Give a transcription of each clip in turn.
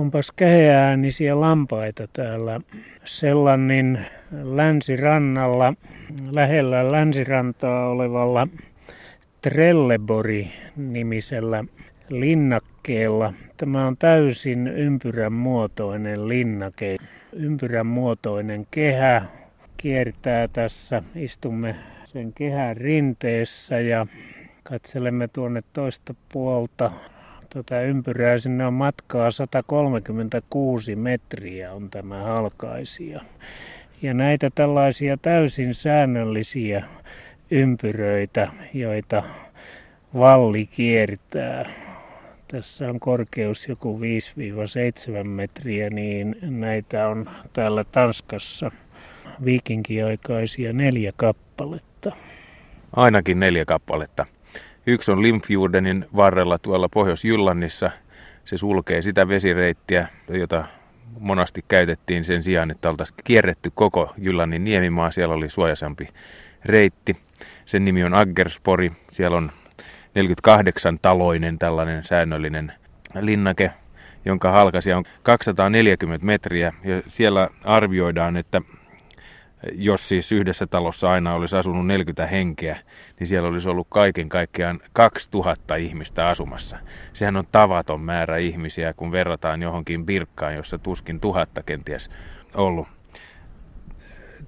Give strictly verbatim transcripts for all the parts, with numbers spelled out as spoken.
onpas käheäänisiä lampaita täällä Sellannin länsirannalla, lähellä länsirantaa olevalla Trelleborg-nimisellä linnakkeella. Tämä on täysin ympyrän muotoinen linnake. Ympyrän muotoinen kehä kiertää tässä. Istumme sen kehän rinteessä ja katselemme tuonne toista puolta. Tuota ympyrää sinne on matkaa sata kolmekymmentäkuusi metriä on tämä halkaisija. Ja näitä tällaisia täysin säännöllisiä ympyröitä, joita valli kiertää. Tässä on korkeus joku viisi seitsemän metriä, niin näitä on täällä Tanskassa viikinkiaikaisia neljä kappaletta. Ainakin neljä kappaletta. Yksi on Limfjordenin varrella tuolla Pohjois-Jyllannissa. Se sulkee sitä vesireittiä, jota monasti käytettiin sen sijaan, että oltaisiin kierretty koko Jyllannin niemimaa. Siellä oli suojasampi reitti. Sen nimi on Aggersborg. Siellä on neljäkymmentäkahdeksan taloinen tällainen säännöllinen linnake, jonka halkaisija on kaksisataaneljäkymmentä metriä. Ja siellä arvioidaan, että jos siis yhdessä talossa aina olisi asunut neljäkymmentä henkeä, niin siellä olisi ollut kaiken kaikkiaan kaksituhatta ihmistä asumassa. Sehän on tavaton määrä ihmisiä, kun verrataan johonkin Birkkaan, jossa tuskin tuhatta kenties ollut.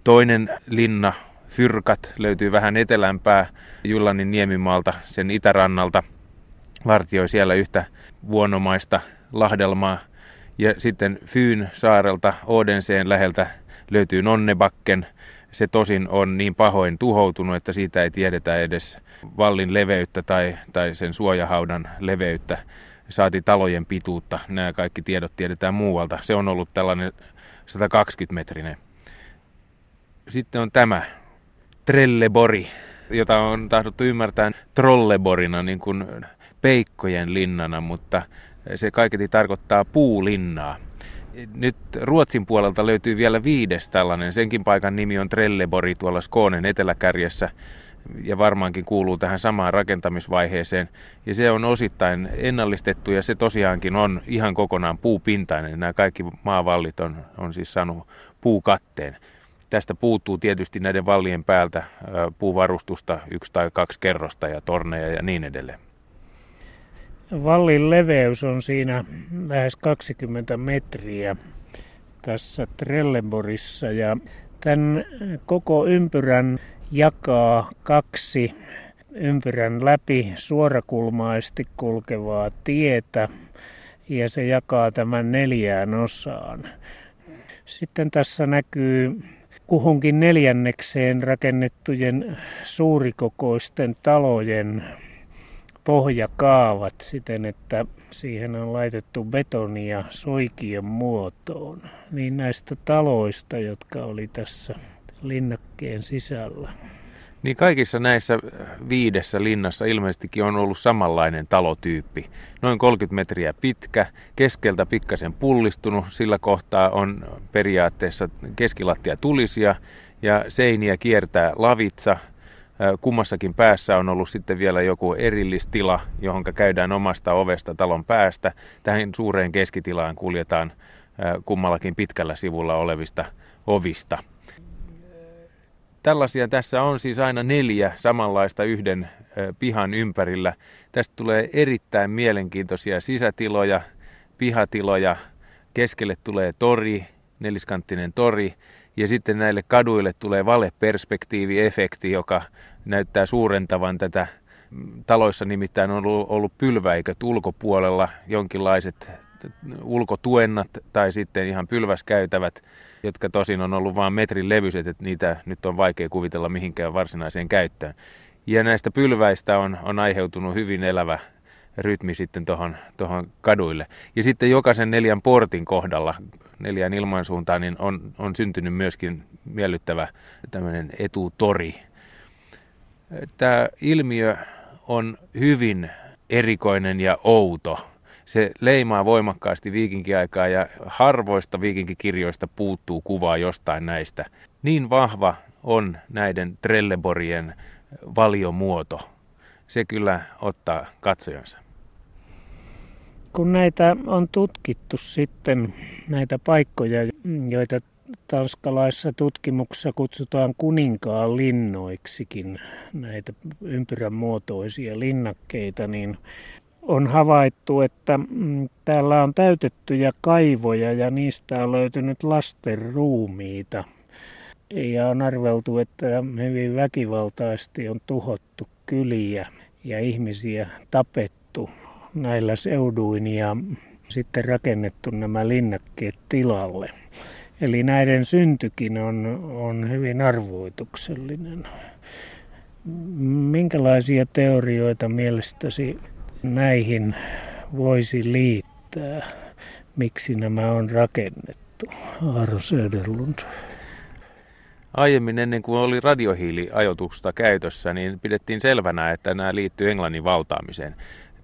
Toinen linna, Fyrkat, löytyy vähän etelämpää Jyllannin niemimaalta, sen itärannalta. Vartioi siellä yhtä vuonomaista lahdelmaa. Ja sitten Fyn saarelta Odenseen läheltä löytyy Nonnebakken. Se tosin on niin pahoin tuhoutunut, että siitä ei tiedetä edes vallin leveyttä tai, tai sen suojahaudan leveyttä. Saati talojen pituutta. Nämä kaikki tiedot tiedetään muualta. Se on ollut tällainen satakaksikymmentä metrinen. Sitten on tämä Trelleborg, jota on tahdottu ymmärtää Trolleborgina, niin kuin peikkojen linnana, mutta se kaiketi tarkoittaa puulinnaa. Nyt Ruotsin puolelta löytyy vielä viides tällainen. Senkin paikan nimi on Trelleborg tuolla Skånen eteläkärjessä ja varmaankin kuuluu tähän samaan rakentamisvaiheeseen. Ja se on osittain ennallistettu ja se tosiaankin on ihan kokonaan puupintainen. Nämä kaikki maavallit on, on siis saanut puukatteen. Tästä puuttuu tietysti näiden vallien päältä puuvarustusta, yksi tai kaksi kerrosta ja torneja ja niin edelleen. Vallin leveys on siinä lähes kaksikymmentä metriä tässä Trelleborgissa ja tämän koko ympyrän jakaa kaksi ympyrän läpi suorakulmaisesti kulkevaa tietä ja se jakaa tämän neljään osaan. Sitten tässä näkyy kuhunkin neljännekseen rakennettujen suurikokoisten talojen pohjakaavat siten, että siihen on laitettu betonia soikien muotoon. Niin näistä taloista, jotka oli tässä linnakkeen sisällä. Niin kaikissa näissä viidessä linnassa ilmeisestikin on ollut samanlainen talotyyppi. Noin kolmekymmentä metriä pitkä, keskeltä pikkasen pullistunut, sillä kohtaa on periaatteessa keskilattia tulisia ja seiniä kiertää lavitsa. Kummassakin päässä on ollut sitten vielä joku erillistila, johon käydään omasta ovesta talon päästä. Tähän suureen keskitilaan kuljetaan kummallakin pitkällä sivulla olevista ovista. Tällaisia tässä on siis aina neljä samanlaista yhden pihan ympärillä. Tästä tulee erittäin mielenkiintoisia sisätiloja, pihatiloja. Keskelle tulee tori, neliskanttinen tori. Ja sitten näille kaduille tulee valeperspektiiviefekti, joka näyttää suurentavan tätä. Taloissa nimittäin on ollut pylväiköt ulkopuolella, jonkinlaiset ulkotuennat tai sitten ihan pylväskäytävät, jotka tosin on ollut vain metrin levyiset, että niitä nyt on vaikea kuvitella mihinkään varsinaiseen käyttöön. Ja näistä pylväistä on, on aiheutunut hyvin elävä rytmi sitten tuohon tohon kaduille. Ja sitten jokaisen neljän portin kohdalla, neljään ilmansuuntaan, niin on, on syntynyt myöskin miellyttävä tämmöinen etutori. Tämä ilmiö on hyvin erikoinen ja outo. Se leimaa voimakkaasti viikinkiaikaa ja harvoista viikinkikirjoista puuttuu kuvaa jostain näistä. Niin vahva on näiden Trelleborgien valiomuoto. Se kyllä ottaa katsojansa. Kun näitä on tutkittu sitten, näitä paikkoja, joita tanskalaisessa tutkimuksessa kutsutaan kuninkaan linnoiksikin, näitä ympyrän muotoisia linnakkeita, niin on havaittu, että täällä on täytettyjä kaivoja ja niistä on löytynyt lasten ruumiita. Ja on arveltu, että hyvin väkivaltaisesti on tuhottu kyliä ja ihmisiä tapettu näillä seuduin ja sitten rakennettu nämä linnakkeet tilalle. Eli näiden syntykin on, on hyvin arvoituksellinen. Minkälaisia teorioita mielestäsi näihin voisi liittää? Miksi nämä on rakennettu? Aaro Söderlund. Aiemmin ennen kuin oli radiohiiliajoitusta käytössä, niin pidettiin selvänä, että nämä liittyy Englannin valtaamiseen.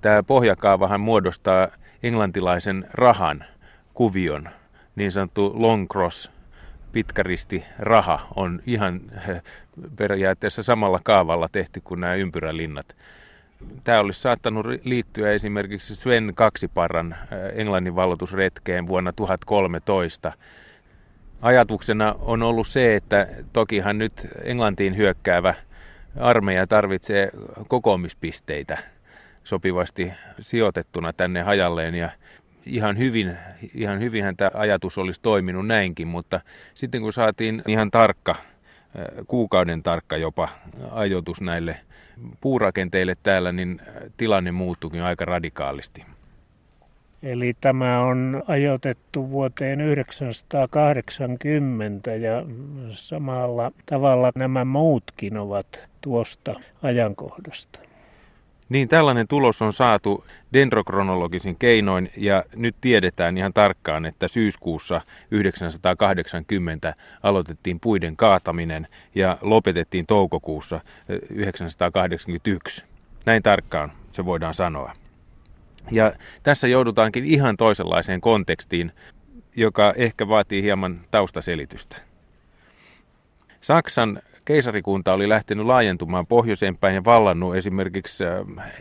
Tämä pohjakaavahan muodostaa englantilaisen rahan kuvion, niin sanottu long cross, pitkäristi raha on ihan periaatteessa samalla kaavalla tehty kuin nämä ympyrälinnat. Tämä olisi saattanut liittyä esimerkiksi Sven Kaksiparran Englannin valloitusretkeen vuonna tuhatkolmetoista. Ajatuksena on ollut se, että tokihan nyt Englantiin hyökkäävä armeija tarvitsee kokoamispisteitä sopivasti sijoitettuna tänne hajalleen ja ihan hyvin, ihan hyvinhän tämä ajatus olisi toiminut näinkin, mutta sitten kun saatiin ihan tarkka, kuukauden tarkka jopa ajoitus näille puurakenteille täällä, niin tilanne muuttuikin aika radikaalisti. Eli tämä on ajoitettu vuoteen yhdeksänsataakahdeksankymmentä ja samalla tavalla nämä muutkin ovat tuosta ajankohdasta. Niin, tällainen tulos on saatu dendrokronologisin keinoin ja nyt tiedetään ihan tarkkaan, että syyskuussa yhdeksänsataakahdeksankymmentä aloitettiin puiden kaataminen ja lopetettiin toukokuussa yhdeksänsataakahdeksankymmentäyksi. Näin tarkkaan se voidaan sanoa. Ja tässä joudutaankin ihan toisenlaiseen kontekstiin, joka ehkä vaatii hieman taustaselitystä. Saksan keisarikunta oli lähtenyt laajentumaan pohjoiseen päin ja vallannut esimerkiksi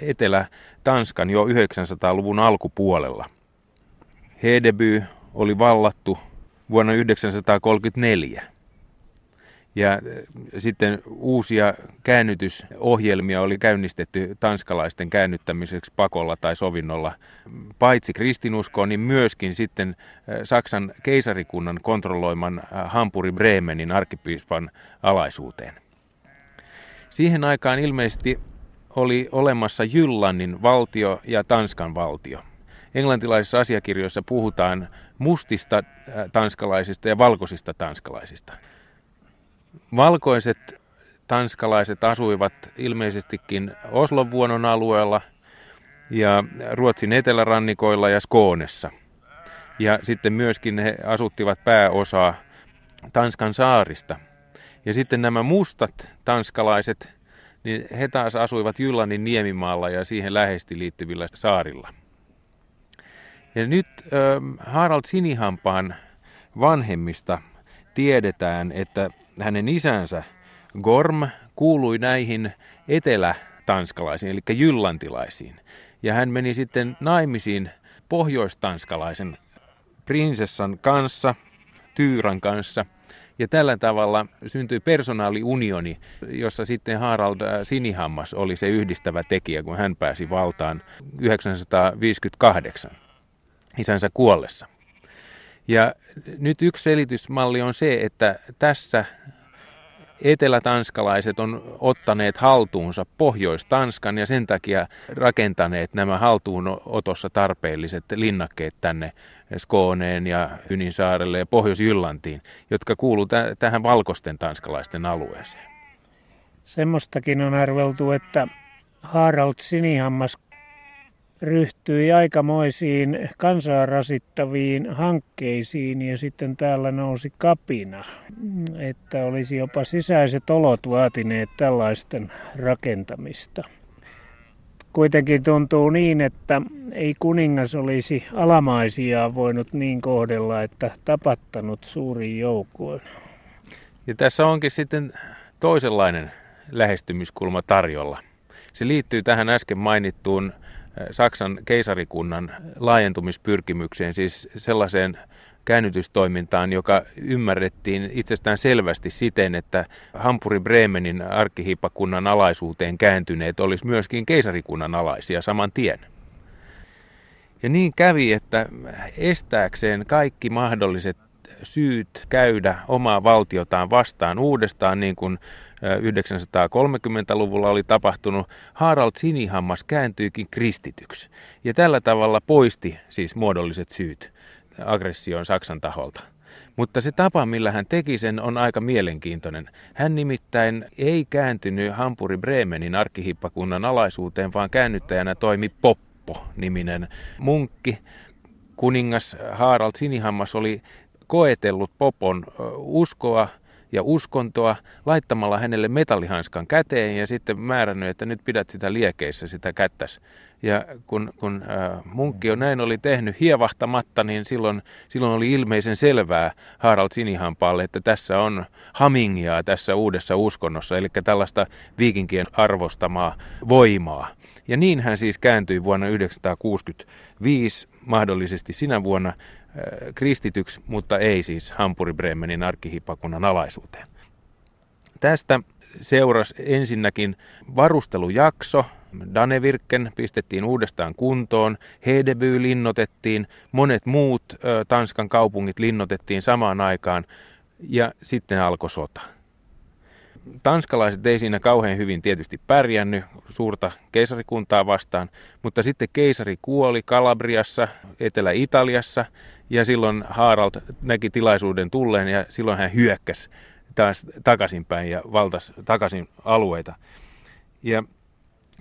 Etelä-Tanskan jo yhdeksänsadanluvun alkupuolella. Hedeby oli vallattu vuonna yhdeksänsataakolmekymmentäneljä. Ja sitten uusia käännytysohjelmia oli käynnistetty tanskalaisten käännyttämiseksi pakolla tai sovinnolla. Paitsi kristinuskoon, niin myöskin sitten Saksan keisarikunnan kontrolloiman Hampuri-Bremenin arkkipiispan alaisuuteen. Siihen aikaan ilmeisesti oli olemassa Jyllannin valtio ja Tanskan valtio. Englantilaisissa asiakirjoissa puhutaan mustista tanskalaisista ja valkoisista tanskalaisista. Valkoiset tanskalaiset asuivat ilmeisestikin Oslon vuonon alueella ja Ruotsin etelärannikoilla ja Skånessa. Ja sitten myöskin he asuttivat pääosaa Tanskan saarista. Ja sitten nämä mustat tanskalaiset, niin he taas asuivat Jyllannin niemimaalla ja siihen läheisesti liittyvillä saarilla. Ja nyt äh, Harald Sinihampaan vanhemmista tiedetään, että hänen isänsä Gorm kuului näihin etelä-tanskalaisiin, eli jyllantilaisiin. Ja hän meni sitten naimisiin pohjoistanskalaisen prinsessan kanssa, Tyyrän kanssa. Ja tällä tavalla syntyi personaaliunioni, jossa sitten Harald Sinihammas oli se yhdistävä tekijä, kun hän pääsi valtaan yhdeksänsataaviisikymmentäkahdeksan isänsä kuollessa. Ja nyt yksi selitysmalli on se, että tässä etelätanskalaiset on ottaneet haltuunsa Pohjois-Tanskan ja sen takia rakentaneet nämä haltuunotossa tarpeelliset linnakkeet tänne Skooneen ja Hyninsaarelle ja Pohjois-Jyllantiin, jotka kuuluvat t- tähän valkoisten tanskalaisten alueeseen. Semmoistakin on arveltu, että Harald Sinihammas ryhtyi aikamoisiin kansaa rasittaviin hankkeisiin ja sitten täällä nousi kapina, että olisi jopa sisäiset olot vaatineet tällaisten rakentamista. Kuitenkin tuntuu niin, että ei kuningas olisi alamaisiaan voinut niin kohdella, että tapattanut suurin joukoin. Ja tässä onkin sitten toisenlainen lähestymiskulma tarjolla. Se liittyy tähän äsken mainittuun Saksan keisarikunnan laajentumispyrkimykseen, siis sellaiseen käännytystoimintaan, joka ymmärrettiin itsestään selvästi siten, että Hampuri-Bremenin arkkihiippakunnan alaisuuteen kääntyneet olisi myöskin keisarikunnan alaisia saman tien. Ja niin kävi, että estääkseen kaikki mahdolliset syyt käydä omaa valtiotaan vastaan uudestaan, niin kuin yhdeksäntoistakolmekymmentäluvulla oli tapahtunut, Harald Sinihammas kääntyikin kristityksi. Ja tällä tavalla poisti siis muodolliset syyt aggressioon Saksan taholta. Mutta se tapa, millä hän teki sen, on aika mielenkiintoinen. Hän nimittäin ei kääntynyt Hampuri-Bremenin arkkihiippakunnan alaisuuteen, vaan käännyttäjänä toimi Poppo-niminen munkki. Kuningas Harald Sinihammas oli koetellut Popon uskoa ja uskontoa laittamalla hänelle metallihanskan käteen ja sitten määrännyt, että nyt pidät sitä liekeissä, sitä kättäs. Ja kun, kun äh, munkki on näin oli tehnyt hievahtamatta, niin silloin, silloin oli ilmeisen selvää Harald Sinihampaalle, että tässä on hamingiaa tässä uudessa uskonnossa, eli tällaista viikinkien arvostamaa voimaa. Ja niin hän siis kääntyi vuonna yhdeksäntoistakuusikymmentäviisi, mahdollisesti sinä vuonna, kristityksi, mutta ei siis Hampuri-Bremenin arkkihiippakunnan alaisuuteen. Tästä seurasi ensinnäkin varustelujakso. Danewirken pistettiin uudestaan kuntoon, Hedeby linnoitettiin, monet muut ö, Tanskan kaupungit linnoitettiin samaan aikaan ja sitten alkoi sota. Tanskalaiset ei siinä kauhean hyvin tietysti pärjännyt suurta keisarikuntaa vastaan, mutta sitten keisari kuoli Kalabriassa, Etelä-Italiassa, ja silloin Harald näki tilaisuuden tulleen ja silloin hän hyökkäsi taas takaisinpäin ja valtasi takaisin alueita. Ja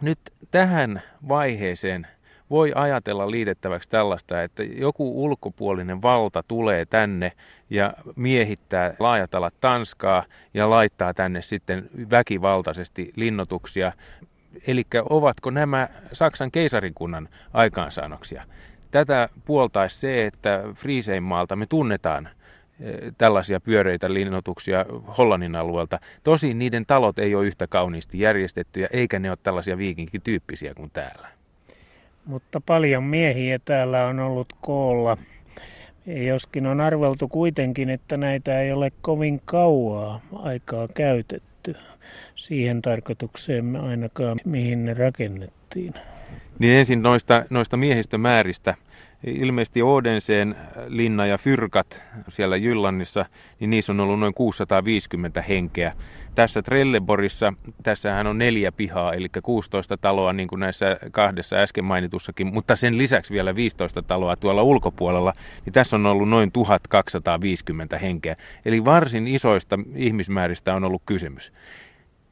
nyt tähän vaiheeseen voi ajatella liitettäväksi tällaista, että joku ulkopuolinen valta tulee tänne ja miehittää laajat alat Tanskaa ja laittaa tänne sitten väkivaltaisesti linnoituksia. Eli ovatko nämä Saksan keisarikunnan aikaansaannoksia? Tätä puoltaisi se, että Friiseinmaalta me tunnetaan tällaisia pyöreitä linnoituksia Hollannin alueelta. Tosin niiden talot ei ole yhtä kauniisti järjestettyjä, eikä ne ole tällaisia viikinkityyppisiä kuin täällä. Mutta paljon miehiä täällä on ollut koolla. Joskin on arveltu kuitenkin, että näitä ei ole kovin kauaa aikaa käytetty siihen tarkoitukseen ainakaan, mihin ne rakennettiin. Niin ensin noista, noista miehistömääristä. Ilmeisesti Odenseen linna ja Fyrkat siellä Jyllannissa, niin niissä on ollut noin kuusisataaviisikymmentä henkeä. Tässä Trelleborgissa, tässähän on neljä pihaa, eli kuusitoista taloa niin kuin näissä kahdessa äsken mainitussakin, mutta sen lisäksi vielä viisitoista taloa tuolla ulkopuolella, niin tässä on ollut noin tuhatkaksisataaviisikymmentä henkeä. Eli varsin isoista ihmismääristä on ollut kysymys.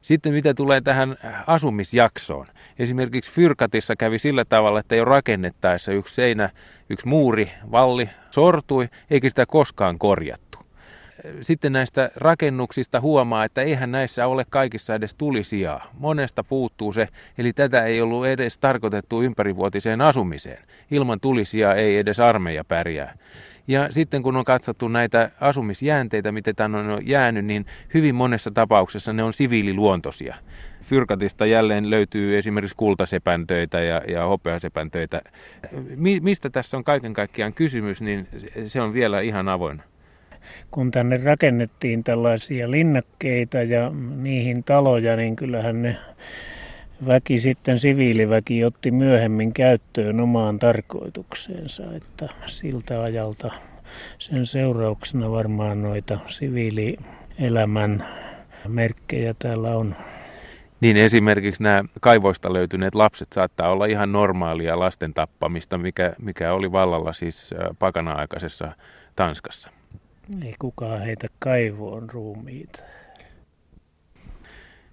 Sitten mitä tulee tähän asumisjaksoon. Esimerkiksi Fyrkatissa kävi sillä tavalla, että jo rakennettaessa yksi seinä, yksi muuri, valli sortui, eikä sitä koskaan korjattu. Sitten näistä rakennuksista huomaa, että eihän näissä ole kaikissa edes tulisijaa. Monesta puuttuu se, eli tätä ei ollut edes tarkoitettu ympärivuotiseen asumiseen. Ilman tulisijaa ei edes armeija pärjää. Ja sitten kun on katsottu näitä asumisjäänteitä, miten tämä on jäänyt, niin hyvin monessa tapauksessa ne on siviililuontoisia. Fyrkatista jälleen löytyy esimerkiksi kultasepäntöitä ja, ja hopeasepäntöitä. Mi- mistä tässä on kaiken kaikkiaan kysymys, niin se on vielä ihan avoin. Kun tänne rakennettiin tällaisia linnakkeita ja niihin taloja, niin kyllähän ne väki sitten, siviiliväki, otti myöhemmin käyttöön omaan tarkoitukseensa, että siltä ajalta sen seurauksena varmaan noita siviilielämän merkkejä täällä on. Niin esimerkiksi nämä kaivoista löytyneet lapset saattaa olla ihan normaalia lasten tappamista, mikä, mikä oli vallalla siis pakana-aikaisessa Tanskassa. Ei kukaan heitä kaivoon ruumiita.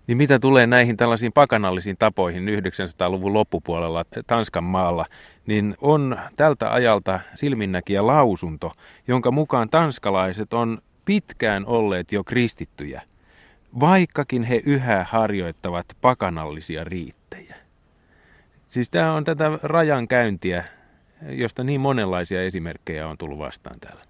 Niin mitä tulee näihin tällaisiin pakanallisiin tapoihin yhdeksänsadan luvun loppupuolella Tanskan maalla, niin on tältä ajalta silminnäkijä lausunto, jonka mukaan tanskalaiset on pitkään olleet jo kristittyjä, vaikkakin he yhä harjoittavat pakanallisia riittejä. Siis tämä on tätä rajankäyntiä, josta niin monenlaisia esimerkkejä on tullut vastaan täällä.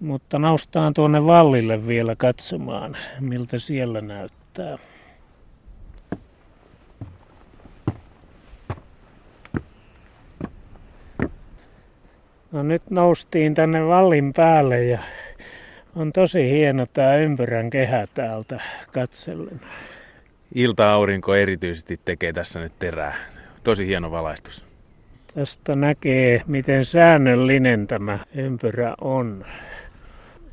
Mutta noustaan tuonne vallille vielä katsomaan, miltä siellä näyttää. No nyt noustiin tänne vallin päälle ja on tosi hieno tämä ympyrän kehä täältä katsellen. Ilta-aurinko erityisesti tekee tässä nyt terää. Tosi hieno valaistus. Tästä näkee, miten säännöllinen tämä ympyrä on.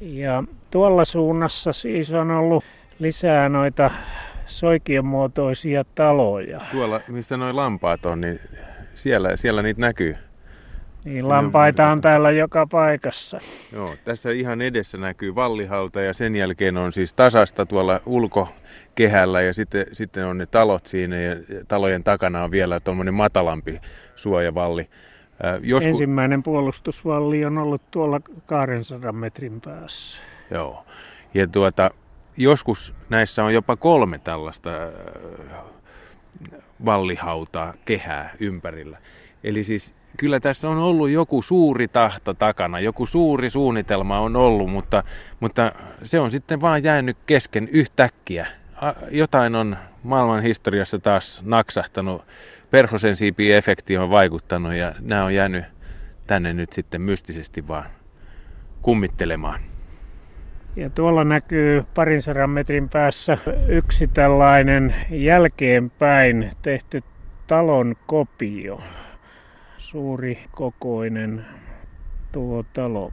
Ja tuolla suunnassa siis on ollut lisää noita soikiomuotoisia taloja. Tuolla, missä nuo lampaat on, niin siellä, siellä niitä näkyy. Niin, lampaita on täällä joka paikassa. Joo, tässä ihan edessä näkyy vallihauta ja sen jälkeen on siis tasasta tuolla ulkokehällä ja sitten, sitten on ne talot siinä ja talojen takana on vielä tuommoinen matalampi suojavalli. Äh, josku... Ensimmäinen puolustusvalli on ollut tuolla kaksisataa metrin päässä. Joo, ja tuota, joskus näissä on jopa kolme tällaista äh, vallihautaa kehää ympärillä. Eli siis kyllä tässä on ollut joku suuri tahto takana, joku suuri suunnitelma on ollut, mutta, mutta se on sitten vaan jäänyt kesken yhtäkkiä. Jotain on maailman historiassa taas naksahtanut, perhosen siipi-efekti on vaikuttanut ja nämä on jäänyt tänne nyt sitten mystisesti vaan kummittelemaan. Ja tuolla näkyy parin sadan metrin päässä yksi tällainen jälkeenpäin tehty talon kopio. Suuri kokoinen tuo talo.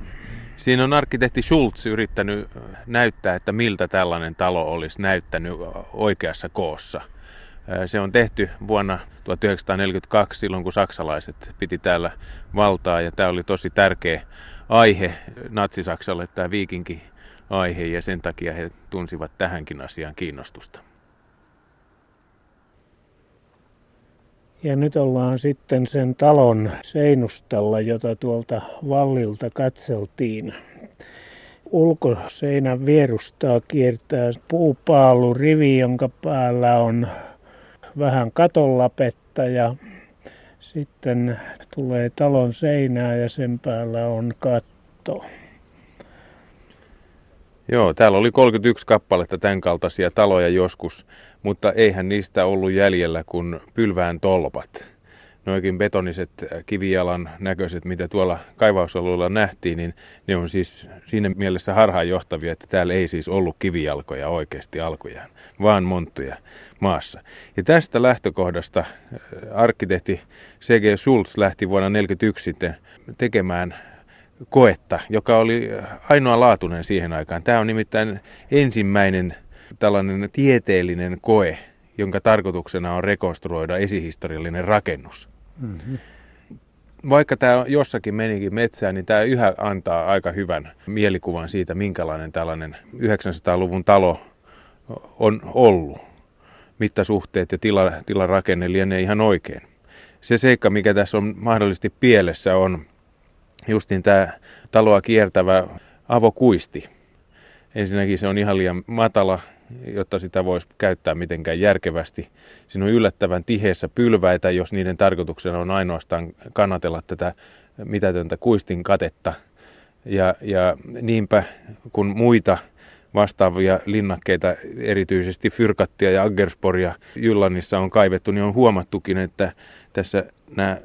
Siinä on arkkitehti Schultz yrittänyt näyttää, että miltä tällainen talo olisi näyttänyt oikeassa koossa. Se on tehty vuonna tuhatyhdeksänsataaneljäkymmentäkaksi silloin, kun saksalaiset piti täällä valtaa. Ja tämä oli tosi tärkeä aihe natsi-Saksalle, tämä viikinki-aihe, ja sen takia he tunsivat tähänkin asiaan kiinnostusta. Ja nyt ollaan sitten sen talon seinustalla, jota tuolta vallilta katseltiin. Ulkoseinän vierustaa kiertää puupaalurivi, jonka päällä on vähän katonlapetta ja sitten tulee talon seinää ja sen päällä on katto. Joo, täällä oli kolmekymmentäyksi kappaletta tämän kaltaisia taloja joskus, mutta eihän niistä ollut jäljellä kuin pylvään tolpat. Noikin betoniset kivijalan näköiset, mitä tuolla kaivausalueella nähtiin, niin ne on siis siinä mielessä harhaanjohtavia, että täällä ei siis ollut kivijalkoja oikeasti alkujaan, vaan monttuja maassa. Ja tästä lähtökohdasta arkkitehti C G Schultz lähti vuonna tuhatyhdeksänsataaneljäkymmentäyksi sitten tekemään koetta, joka oli ainoalaatuinen siihen aikaan. Tämä on nimittäin ensimmäinen tällainen tieteellinen koe, jonka tarkoituksena on rekonstruoida esihistoriallinen rakennus. Mm-hmm. Vaikka tämä jossakin menikin metsään, niin tämä yhä antaa aika hyvän mielikuvan siitä, minkälainen tällainen yhdeksänsadan luvun talo on ollut. Mittasuhteet ja tila, tilarakenne lienee ihan oikein. Se seikka, mikä tässä on mahdollisesti pielessä, on justiin tämä taloa kiertävä avokuisti. Ensinnäkin se on ihan liian matala, jotta sitä voisi käyttää mitenkään järkevästi. Siinä on yllättävän tiheässä pylväitä, jos niiden tarkoituksena on ainoastaan kannatella tätä mitätöntä kuistin katetta. Ja, ja niinpä kun muita vastaavia linnakkeita, erityisesti Fyrkattia ja Aggersborgia Jyllannissa on kaivettu, niin on huomattukin, että tässä nämä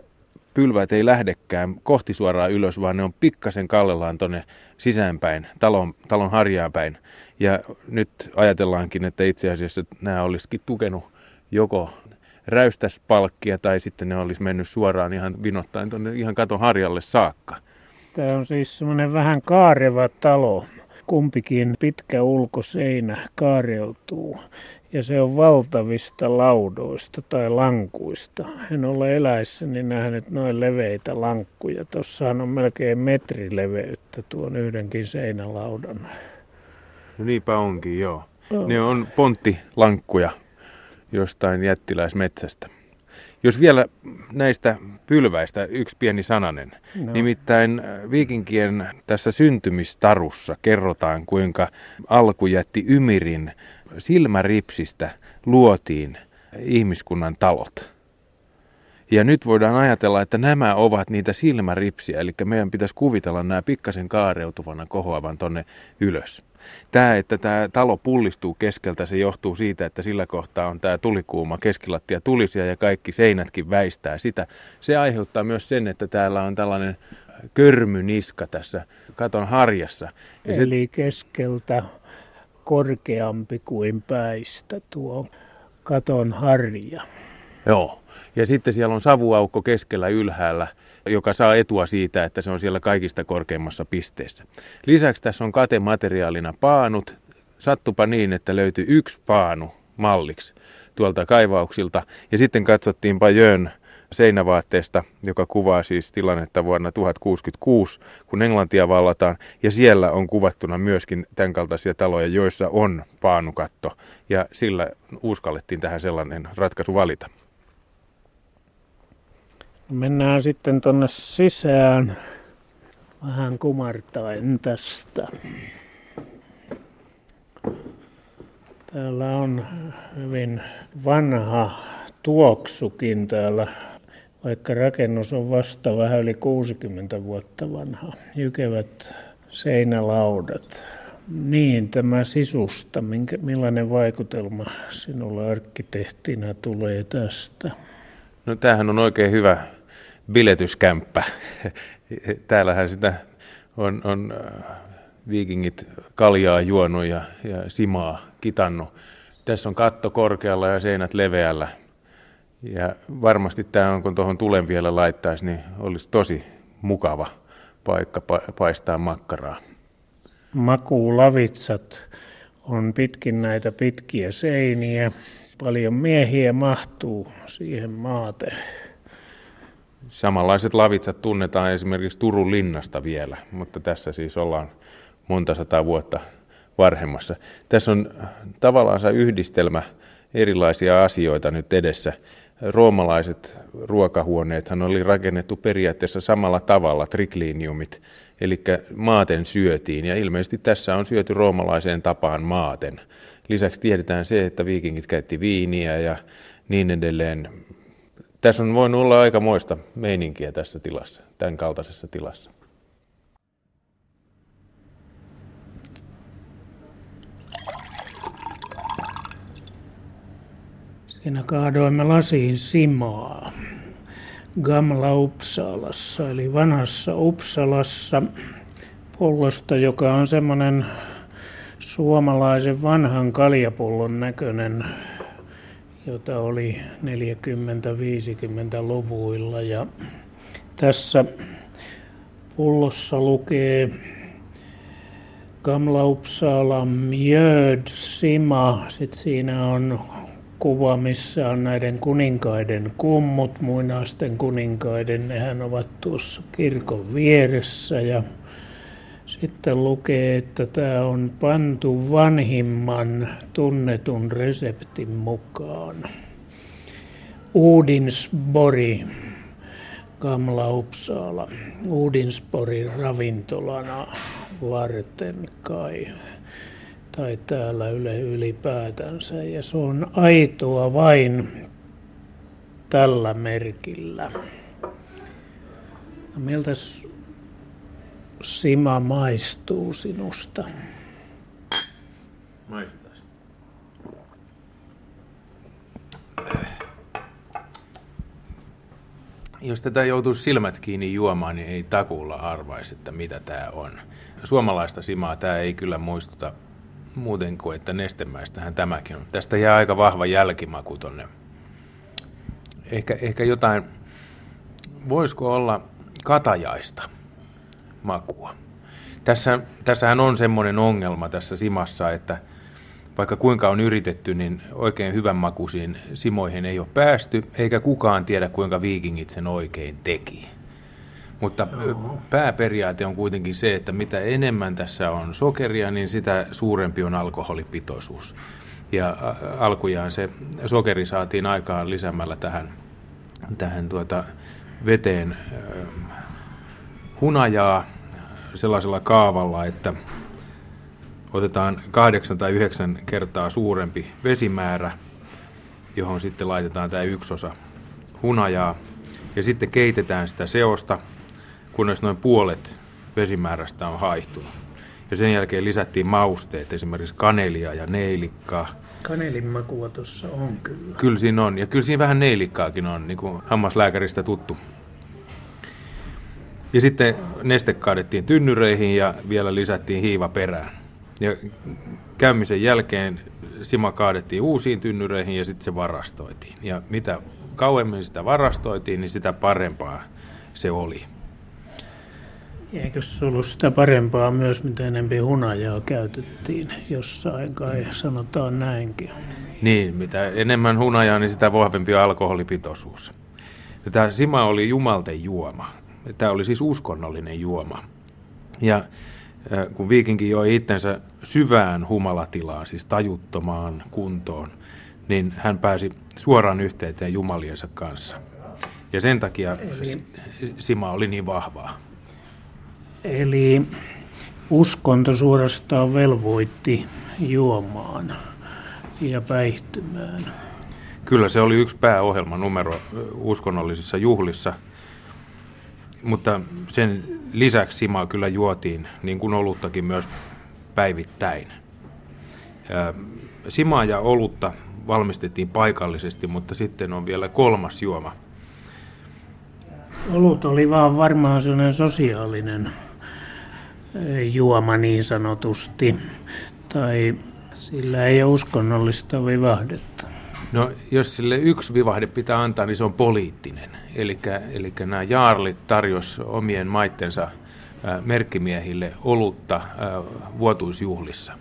pylväät ei lähdekään kohti suoraan ylös, vaan ne on pikkasen kallellaan tuonne sisäänpäin, talon, talon harjaanpäin. Ja nyt ajatellaankin, että itse asiassa nämä olisikin tukenut joko räystäspalkkia tai sitten ne olisi mennyt suoraan ihan vinottain tuonne ihan katon harjalle saakka. Tämä on siis semmoinen vähän kaareva talo. Kumpikin pitkä ulkoseinä kaareutuu. Ja se on valtavista laudoista tai lankuista. En ole eläissäni nähnyt noin leveitä lankkuja. Tuossahan on melkein metri leveyttä tuon yhdenkin seinälaudan. No niinpä onkin, joo. No. Ne on ponttilankkuja jostain jättiläismetsästä. Jos vielä näistä pylväistä yksi pieni sananen. No. Nimittäin viikinkien tässä syntymistarussa kerrotaan, kuinka alkujätti Ymirin silmäripsistä luotiin ihmiskunnan talot. Ja nyt voidaan ajatella, että nämä ovat niitä silmäripsiä, eli meidän pitäisi kuvitella nämä pikkasen kaareutuvana kohoavan tonne ylös. Tämä, että tämä talo pullistuu keskeltä, se johtuu siitä, että sillä kohtaa on tämä tulikuuma keskilattia tulisia ja kaikki seinätkin väistää sitä. Se aiheuttaa myös sen, että täällä on tällainen körmyniska tässä katon harjassa. Ja eli se... keskeltä korkeampi kuin päistä tuo katon harja. Joo, ja sitten siellä on savuaukko keskellä ylhäällä, joka saa etua siitä, että se on siellä kaikista korkeimmassa pisteessä. Lisäksi tässä on katemateriaalina paanut. Sattupa niin, että löytyi yksi paanu malliksi tuolta kaivauksilta. Ja sitten katsottiin Bayeun seinävaatteesta, joka kuvaa siis tilannetta vuonna tuhat kuusikymmentäkuusi, kun Englantia vallataan. Ja siellä on kuvattuna myöskin tämän kaltaisia taloja, joissa on paanukatto. Ja sillä uskallettiin tähän sellainen ratkaisu valita. Mennään sitten tuonne sisään vähän kumartaen tästä. Täällä on hyvin vanha tuoksukin täällä, vaikka rakennus on vasta vähän yli kuusikymmentä vuotta vanha. Jykevät seinälaudat. Niin, tämä sisusta, minkä, millainen vaikutelma sinulla arkkitehtinä tulee tästä? No tämähän on oikein hyvä biletyskämppä. Täällähän sitä on, on viikingit kaljaa juonut ja, ja simaa kitannut. Tässä on katto korkealla ja seinät leveällä. Ja varmasti tämä on, kun tuohon tulen vielä laittaisi, niin olisi tosi mukava paikka pa- paistaa makkaraa. Makuulavitsat on pitkin näitä pitkiä seiniä. Paljon miehiä mahtuu siihen maate. Samanlaiset lavitsat tunnetaan esimerkiksi Turun linnasta vielä, mutta tässä siis ollaan monta sataa vuotta varhemmassa. Tässä on tavallaan yhdistelmä erilaisia asioita nyt edessä. Roomalaiset ruokahuoneethan oli rakennettu periaatteessa samalla tavalla, trikliiniumit, eli maaten syötiin, ja ilmeisesti tässä on syöty roomalaiseen tapaan maaten. Lisäksi tiedetään se, että viikingit käytti viiniä ja niin edelleen. Tässä on voinut olla aikamoista meininkiä tässä tilassa, tämän kaltaisessa tilassa. Siinä kaadoimme lasiin simaa Gamla Uppsalassa, eli vanhassa Uppsalassa, pullosta, joka on semmoinen suomalaisen vanhan kaljapullon näköinen, jota oli neljäkymmentä-viisikymmentäluvuilla. Ja tässä pullossa lukee Gamla Uppsala mjöd sima. Sitten siinä on kuva, missä on näiden kuninkaiden kummut, muinaisten kuninkaiden. Nehän ovat tuossa kirkon vieressä. Ja sitten lukee, että tämä on pantu vanhimman tunnetun reseptin mukaan. Odinsborg, Gamla Uppsala. Odinsborgin ravintolana varten kai. Tai täällä yle ylipäätänsä. Ja se on aitoa vain tällä merkillä. No miltäs sima maistuu sinusta? Maistaisi. Jos tätä joutuisi silmät kiinni juomaan, niin ei takuulla arvaisi, että mitä tämä on. Suomalaista simaa tämä ei kyllä muistuta muuten kuin, että nestemäistähän tämäkin on. Tästä jää aika vahva jälkimaku tonne. Ehkä, ehkä jotain, voisiko olla katajaista makua. Tässä, tässähän on semmoinen ongelma tässä simassa, että vaikka kuinka on yritetty, niin oikein hyvän makuisiin simoihin ei ole päästy, eikä kukaan tiedä, kuinka viikingit sen oikein teki. Mutta pääperiaate on kuitenkin se, että mitä enemmän tässä on sokeria, niin sitä suurempi on alkoholipitoisuus. Ja alkujaan se sokeri saatiin aikaan lisäämällä tähän, tähän tuota veteen hunajaa sellaisella kaavalla, että otetaan kahdeksan tai yhdeksän kertaa suurempi vesimäärä, johon sitten laitetaan tämä yksi osa hunajaa. Ja sitten keitetään sitä seosta, kunnes noin puolet vesimäärästä on haihtunut. Ja sen jälkeen lisättiin mausteet, esimerkiksi kanelia ja neilikkaa. Kanelin makua tuossa on kyllä. Kyllä siinä on, ja kyllä siinä vähän neilikkaakin on, niin kuin hammaslääkäristä tuttu. Ja sitten neste kaadettiin tynnyreihin ja vielä lisättiin hiiva perään. Ja käymisen jälkeen sima kaadettiin uusiin tynnyreihin ja sitten se varastoitiin. Ja mitä kauemmin sitä varastoitiin, niin sitä parempaa se oli. Eikö se ollut sitä parempaa myös, mitä enemmän hunajaa käytettiin jossain kai, sanotaan näinkin? Niin, mitä enemmän hunajaa, niin sitä vahvempi alkoholipitoisuus. Ja tämä sima oli jumalten juoma. Tämä oli siis uskonnollinen juoma. Ja kun viikinki joi itsensä syvään humalatilaan, siis tajuttomaan kuntoon, niin hän pääsi suoraan yhteyteen jumaliensa kanssa. Ja sen takia eli, sima oli niin vahvaa. Eli uskonto suorastaan velvoitti juomaan ja päihtymään. Kyllä se oli yksi pääohjelmanumero uskonnollisissa juhlissa. Mutta sen lisäksi simaa kyllä juotiin, niin kuin oluttakin, myös päivittäin. Simaa ja olutta valmistettiin paikallisesti, mutta sitten on vielä kolmas juoma. Olut oli vaan varmaan sellainen sosiaalinen juoma niin sanotusti, tai sillä ei ole uskonnollista vivahdetta. No, jos sille yksi vivahde pitää antaa, niin se on poliittinen. Eli nämä jaarlit tarjosi omien maittensa merkkimiehille olutta vuotuisjuhlissa.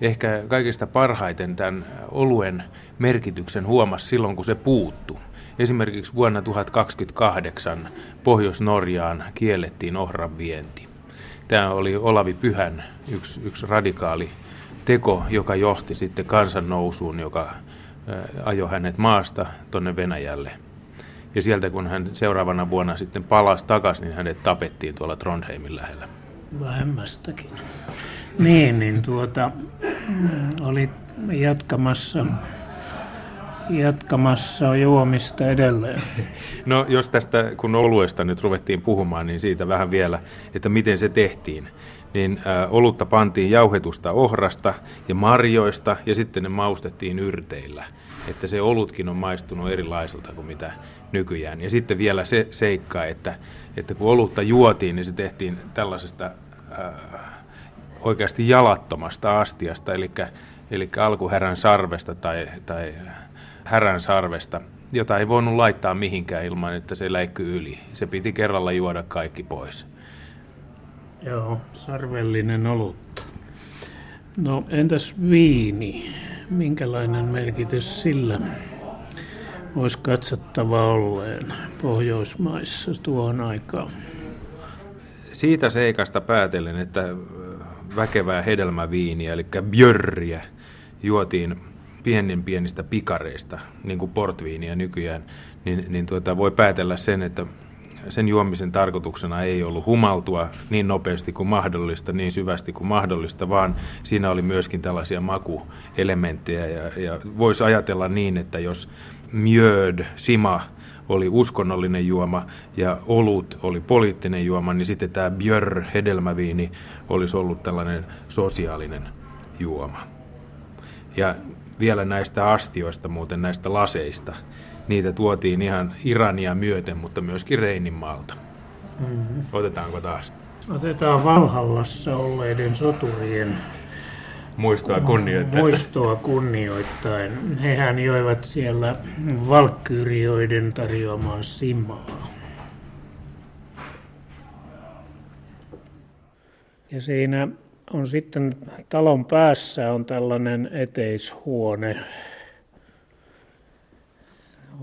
Ehkä kaikista parhaiten tämän oluen merkityksen huomasi silloin, kun se puuttui. Esimerkiksi vuonna tuhat kaksikymmentäkahdeksan Pohjois-Norjaan kiellettiin ohran vienti. Tämä oli Olavi Pyhän yksi, yksi radikaali teko, joka johti sitten kansannousuun, joka ajoi hänet maasta tuonne Venäjälle. Ja sieltä kun hän seuraavana vuonna sitten palasi takaisin, niin hänet tapettiin tuolla Trondheimin lähellä. Vähemmästäkin. Niin, niin tuota, oli jatkamassa, jatkamassa juomista edelleen. No jos tästä, kun oluesta nyt ruvettiin puhumaan, niin siitä vähän vielä, että miten se tehtiin. Niin ä, olutta pantiin jauhetusta ohrasta ja marjoista ja sitten ne maustettiin yrteillä. Että se olutkin on maistunut erilaiselta kuin mitä nykyään. Ja sitten vielä se seikka, että, että kun olutta juotiin, niin se tehtiin tällaisesta ä, oikeasti jalattomasta astiasta, eli, eli alkuhärän sarvesta tai, tai härän sarvesta, jota ei voinut laittaa mihinkään ilman, että se läikkyy yli. Se piti kerralla juoda kaikki pois. Joo, sarvellinen olutta. No entäs viini? Minkälainen merkitys sillä olisi katsottava olleen Pohjoismaissa tuohon aikaan? Siitä seikasta päätellen, että väkevää hedelmäviiniä, eli björriä, juotiin pienen pienistä pikareista, niin kuin portviiniä nykyään, niin, niin tuota, voi päätellä sen, että sen juomisen tarkoituksena ei ollut humaltua niin nopeasti kuin mahdollista, niin syvästi kuin mahdollista, vaan siinä oli myöskin tällaisia makuelementtejä. Ja, ja voisi ajatella niin, että jos mjöd, sima oli uskonnollinen juoma ja olut oli poliittinen juoma, niin sitten tämä björr, hedelmäviini, olisi ollut tällainen sosiaalinen juoma. Ja vielä näistä astioista, muuten näistä laseista. Niitä tuotiin ihan Irania myöten, mutta myöskin Reininmaalta. Mm-hmm. Otetaanko taas? Otetaan Valhallassa olleiden soturien muistoa kunnioittain. Muistoa kunnioittain. Hehän joivat siellä valkkyrioiden tarjoamaa simaa. Ja siinä on sitten talon päässä on tällainen eteishuone.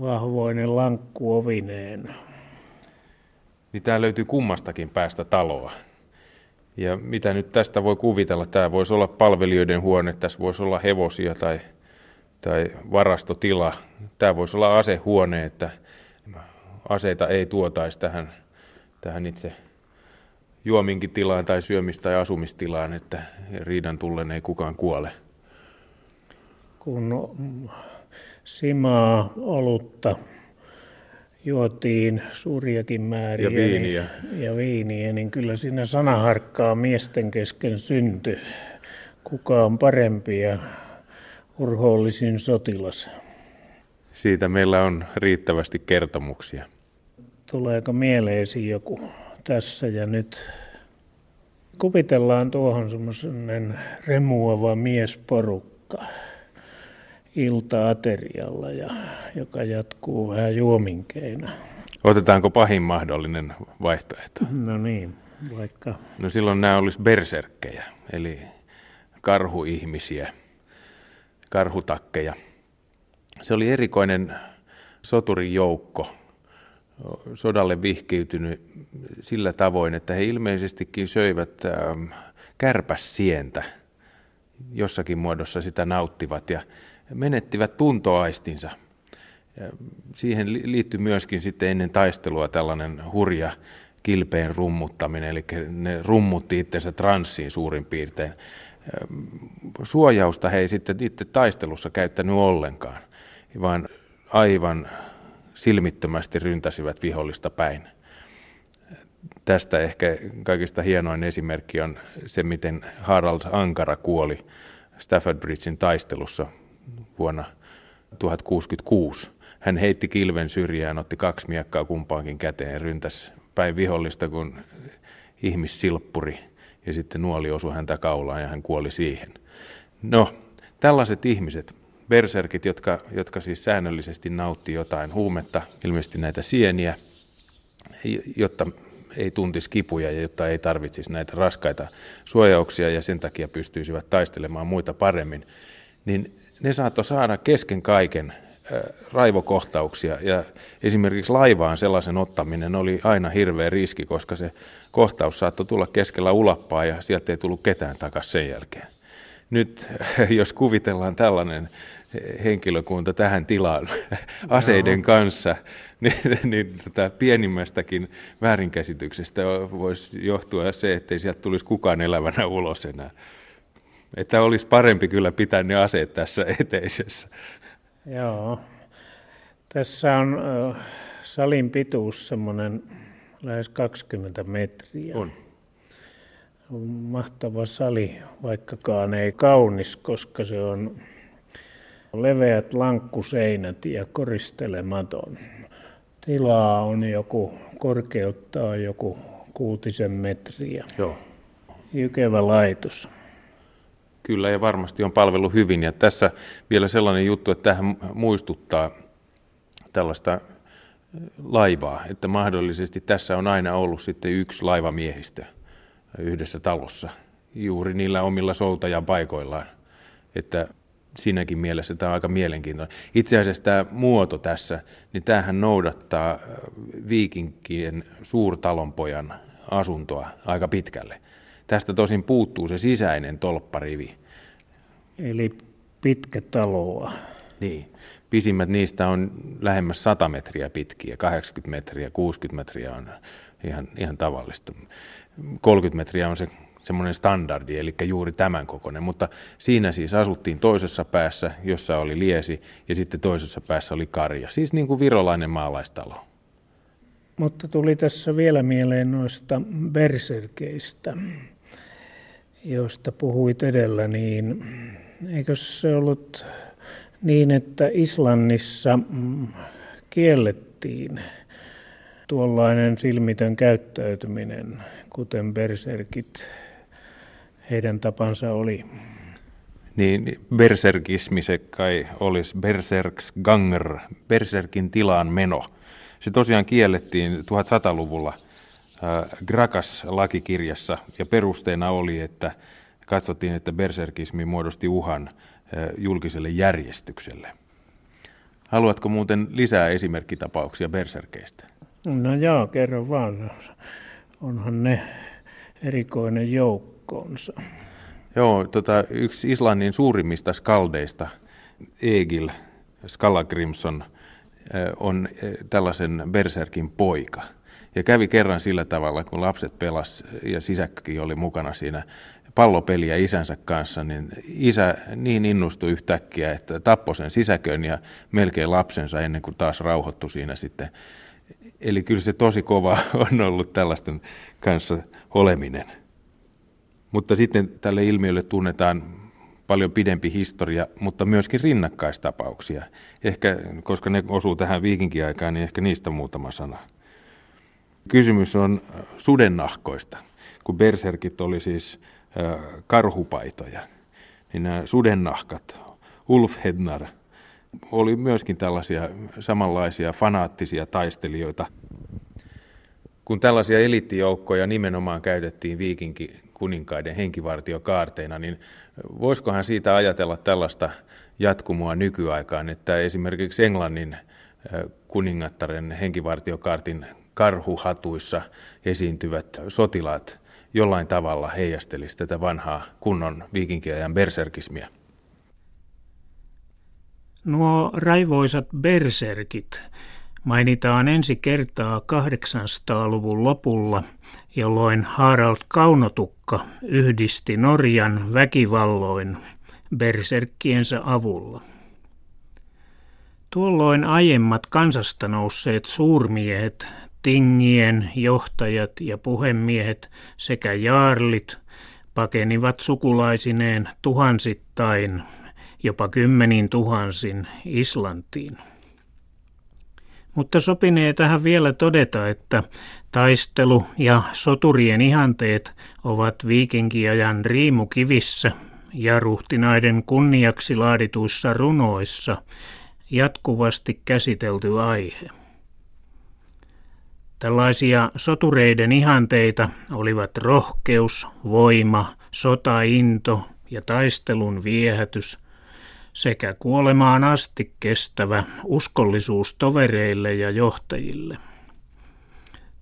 Vahvoinen lankku ovineen. Niin tämä löytyy kummastakin päästä taloa. Ja mitä nyt tästä voi kuvitella? Tämä voisi olla palvelijoiden huone, tässä voisi olla hevosia tai, tai varastotila. Tämä voisi olla asehuone, että aseita ei tuotaisi tähän, tähän itse juominkin tilaan tai syömistä tai asumistilaan, että riidan tullen ei kukaan kuole. Kun simaa, olutta juotiin suuriakin määriä ja viiniä. Niin, ja viiniä, niin kyllä siinä sanaharkkaa miesten kesken syntyi. Kuka on parempi ja urhoollisin sotilas? Siitä meillä on riittävästi kertomuksia. Tuleeko mieleesi joku tässä ja nyt. Kuvitellaan tuohon semmoinen remuava miesporukka ilta-aterialla, ja, joka jatkuu vähän juominkeina. Otetaanko pahin mahdollinen vaihtoehto? No niin, vaikka... No silloin nämä olisi berserkkejä, eli karhuihmisiä, karhutakkeja. Se oli erikoinen soturijoukko, sodalle vihkiytynyt sillä tavoin, että he ilmeisestikin söivät kärpässientä, jossakin muodossa sitä nauttivat ja menettivät tuntoaistinsa. Siihen liittyi myöskin sitten ennen taistelua tällainen hurja kilpeen rummuttaminen, eli ne rummutti itsensä transsiin suurin piirtein. Suojausta he ei sitten itse taistelussa käyttänyt ollenkaan, vaan aivan silmittömästi ryntäsivät vihollista päin. Tästä ehkä kaikista hienoin esimerkki on se, miten Harald Ankara kuoli Stafford Bridgen taistelussa vuonna tuhat kuusikymmentäkuusi. Hän heitti kilven syrjään, otti kaksi miekkaa kumpaankin käteen ja ryntäsi päin vihollista kuin ihmissilppuri. Ja sitten nuoli osui häntä kaulaan ja hän kuoli siihen. No, tällaiset ihmiset, berserkit, jotka, jotka siis säännöllisesti nauttii jotain huumetta, ilmeisesti näitä sieniä, jotta ei tuntisi kipuja ja jotta ei tarvitsisi näitä raskaita suojauksia ja sen takia pystyisivät taistelemaan muita paremmin, niin ne saattoi saada kesken kaiken raivokohtauksia ja esimerkiksi laivaan sellaisen ottaminen oli aina hirveä riski, koska se kohtaus saattoi tulla keskellä ulappaa ja sieltä ei tullut ketään takaisin sen jälkeen. Nyt jos kuvitellaan tällainen henkilökunta tähän tilaan aseiden kanssa, niin, niin tätä pienimmästäkin väärinkäsityksestä voisi johtua se, ettei sieltä tulisi kukaan elävänä ulos enää. Että olisi parempi kyllä pitää ne aseet tässä eteisessä. Joo. Tässä on salin pituus semmoinen lähes kaksikymmentä metriä. On. On mahtava sali, vaikkakaan ei kaunis, koska se on leveät lankkuseinät ja koristelematon. Tilaa on joku, korkeuttaa joku kuutisen metriä. Joo. Jykevä laitos. Kyllä, ja varmasti on palvelu hyvin. Ja tässä vielä sellainen juttu, että tähän muistuttaa tällaista laivaa, että mahdollisesti tässä on aina ollut sitten yksi laivamiehistö yhdessä talossa, juuri niillä omilla soutajapaikoillaan, että siinäkin mielessä tämä on aika mielenkiintoinen. Itse asiassa tämä muoto tässä, niin tämähän noudattaa viikinkien suurtalonpojan asuntoa aika pitkälle. Tästä tosin puuttuu se sisäinen tolpparivi. Eli pitkä taloa. Niin. Pisimmät niistä on lähemmäs sata metriä pitkiä, kahdeksankymmentä metriä, kuusikymmentä metriä on ihan, ihan tavallista. kolmekymmentä metriä on se semmoinen standardi, eli juuri tämän kokoinen, mutta siinä siis asuttiin toisessa päässä, jossa oli liesi, ja sitten toisessa päässä oli karja. Siis niin kuin virolainen maalaistalo. Mutta tuli tässä vielä mieleen noista berserkeistä, joista puhuit edellä, niin eikö se ollut niin, että Islannissa kiellettiin tuollainen silmitön käyttäytyminen, kuten berserkit, heidän tapansa oli? Niin, berserkismi se kai olisi berserksganger, berserkin tilaan meno. Se tosiaan kiellettiin tuhatsadanluvulla äh, Grakas-lakikirjassa ja perusteena oli, että katsottiin, että berserkismi muodosti uhan äh, julkiselle järjestykselle. Haluatko muuten lisää esimerkkitapauksia berserkeistä? No joo, kerro vaan. Onhan ne erikoinen joukkoonsa. Joo, tota, yksi Islannin suurimmista skaldeista, Egil Skallagrímsson, on tällaisen berserkin poika. Ja kävi kerran sillä tavalla, kun lapset pelas ja sisäkkikin oli mukana siinä pallopeliä isänsä kanssa, niin isä niin innostui yhtäkkiä, että tappoi sen sisäkön ja melkein lapsensa ennen kuin taas rauhoittui siinä sitten. Eli kyllä se tosi kova on ollut tällaisten kanssa oleminen. Mutta sitten tälle ilmiölle tunnetaan paljon pidempi historia, mutta myöskin rinnakkaistapauksia. Ehkä, koska ne osuu tähän viikinkiaikaan, niin ehkä niistä muutama sana. Kysymys on sudennahkoista. Kun berserkit oli siis karhupaitoja, niin nämä sudennahkat, Ulf Hednar, oli myöskin tällaisia samanlaisia fanaattisia taistelijoita. Kun tällaisia eliittijoukkoja nimenomaan käytettiin viikinkikuninkaiden henkivartiokaarteina, niin voisikohan siitä ajatella tällaista jatkumoa nykyaikaan, että esimerkiksi Englannin kuningattaren henkivartiokaartin karhuhatuissa esiintyvät sotilaat jollain tavalla heijastelisi tätä vanhaa kunnon viikinkiajan berserkismiä. Nuo raivoisat berserkit mainitaan ensi kertaa kahdeksansadanluvun lopulla, jolloin Harald Kaunotukka yhdisti Norjan väkivalloin berserkkiensä avulla. Tuolloin aiemmat kansasta nousseet suurmiehet, tingien johtajat ja puhemiehet sekä jaarlit pakenivat sukulaisineen tuhansittain, jopa kymmenin tuhansin, Islantiin. Mutta sopinee tähän vielä todeta, että taistelu ja soturien ihanteet ovat viikinkiajan riimukivissä ja ruhtinaiden kunniaksi laadituissa runoissa jatkuvasti käsitelty aihe. Tällaisia sotureiden ihanteita olivat rohkeus, voima, sotainto ja taistelun viehätys sekä kuolemaan asti kestävä uskollisuus tovereille ja johtajille.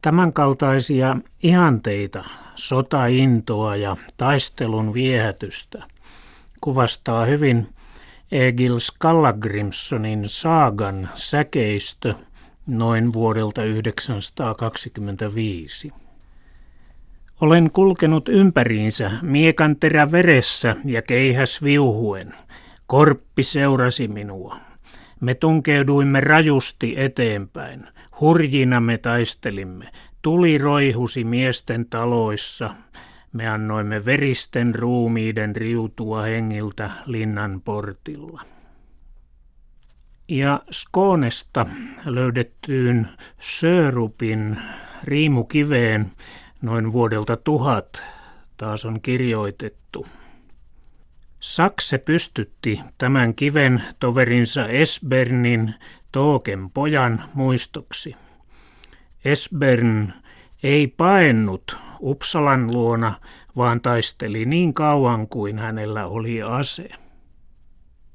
Tämänkaltaisia ihanteita, sotaintoa ja taistelun viehätystä kuvastaa hyvin Egil Skallagrímssonin saagan säkeistö noin vuodelta yhdeksänsataakaksikymmentäviisi. Olen kulkenut ympäriinsä miekanterä veressä ja keihäs viuhuen. Korppi seurasi minua. Me tunkeuduimme rajusti eteenpäin. Hurjina me taistelimme. Tuli roihusi miesten taloissa. Me annoimme veristen ruumiiden riutua hengiltä linnan portilla. Ja Skånesta löydettyyn Söörupin riimukiveen noin vuodelta tuhat taas on kirjoitettu. Sakse pystytti tämän kiven toverinsa Esbernin, Tooken pojan, muistoksi. Esbern ei paennut Uppsalan luona, vaan taisteli niin kauan kuin hänellä oli ase.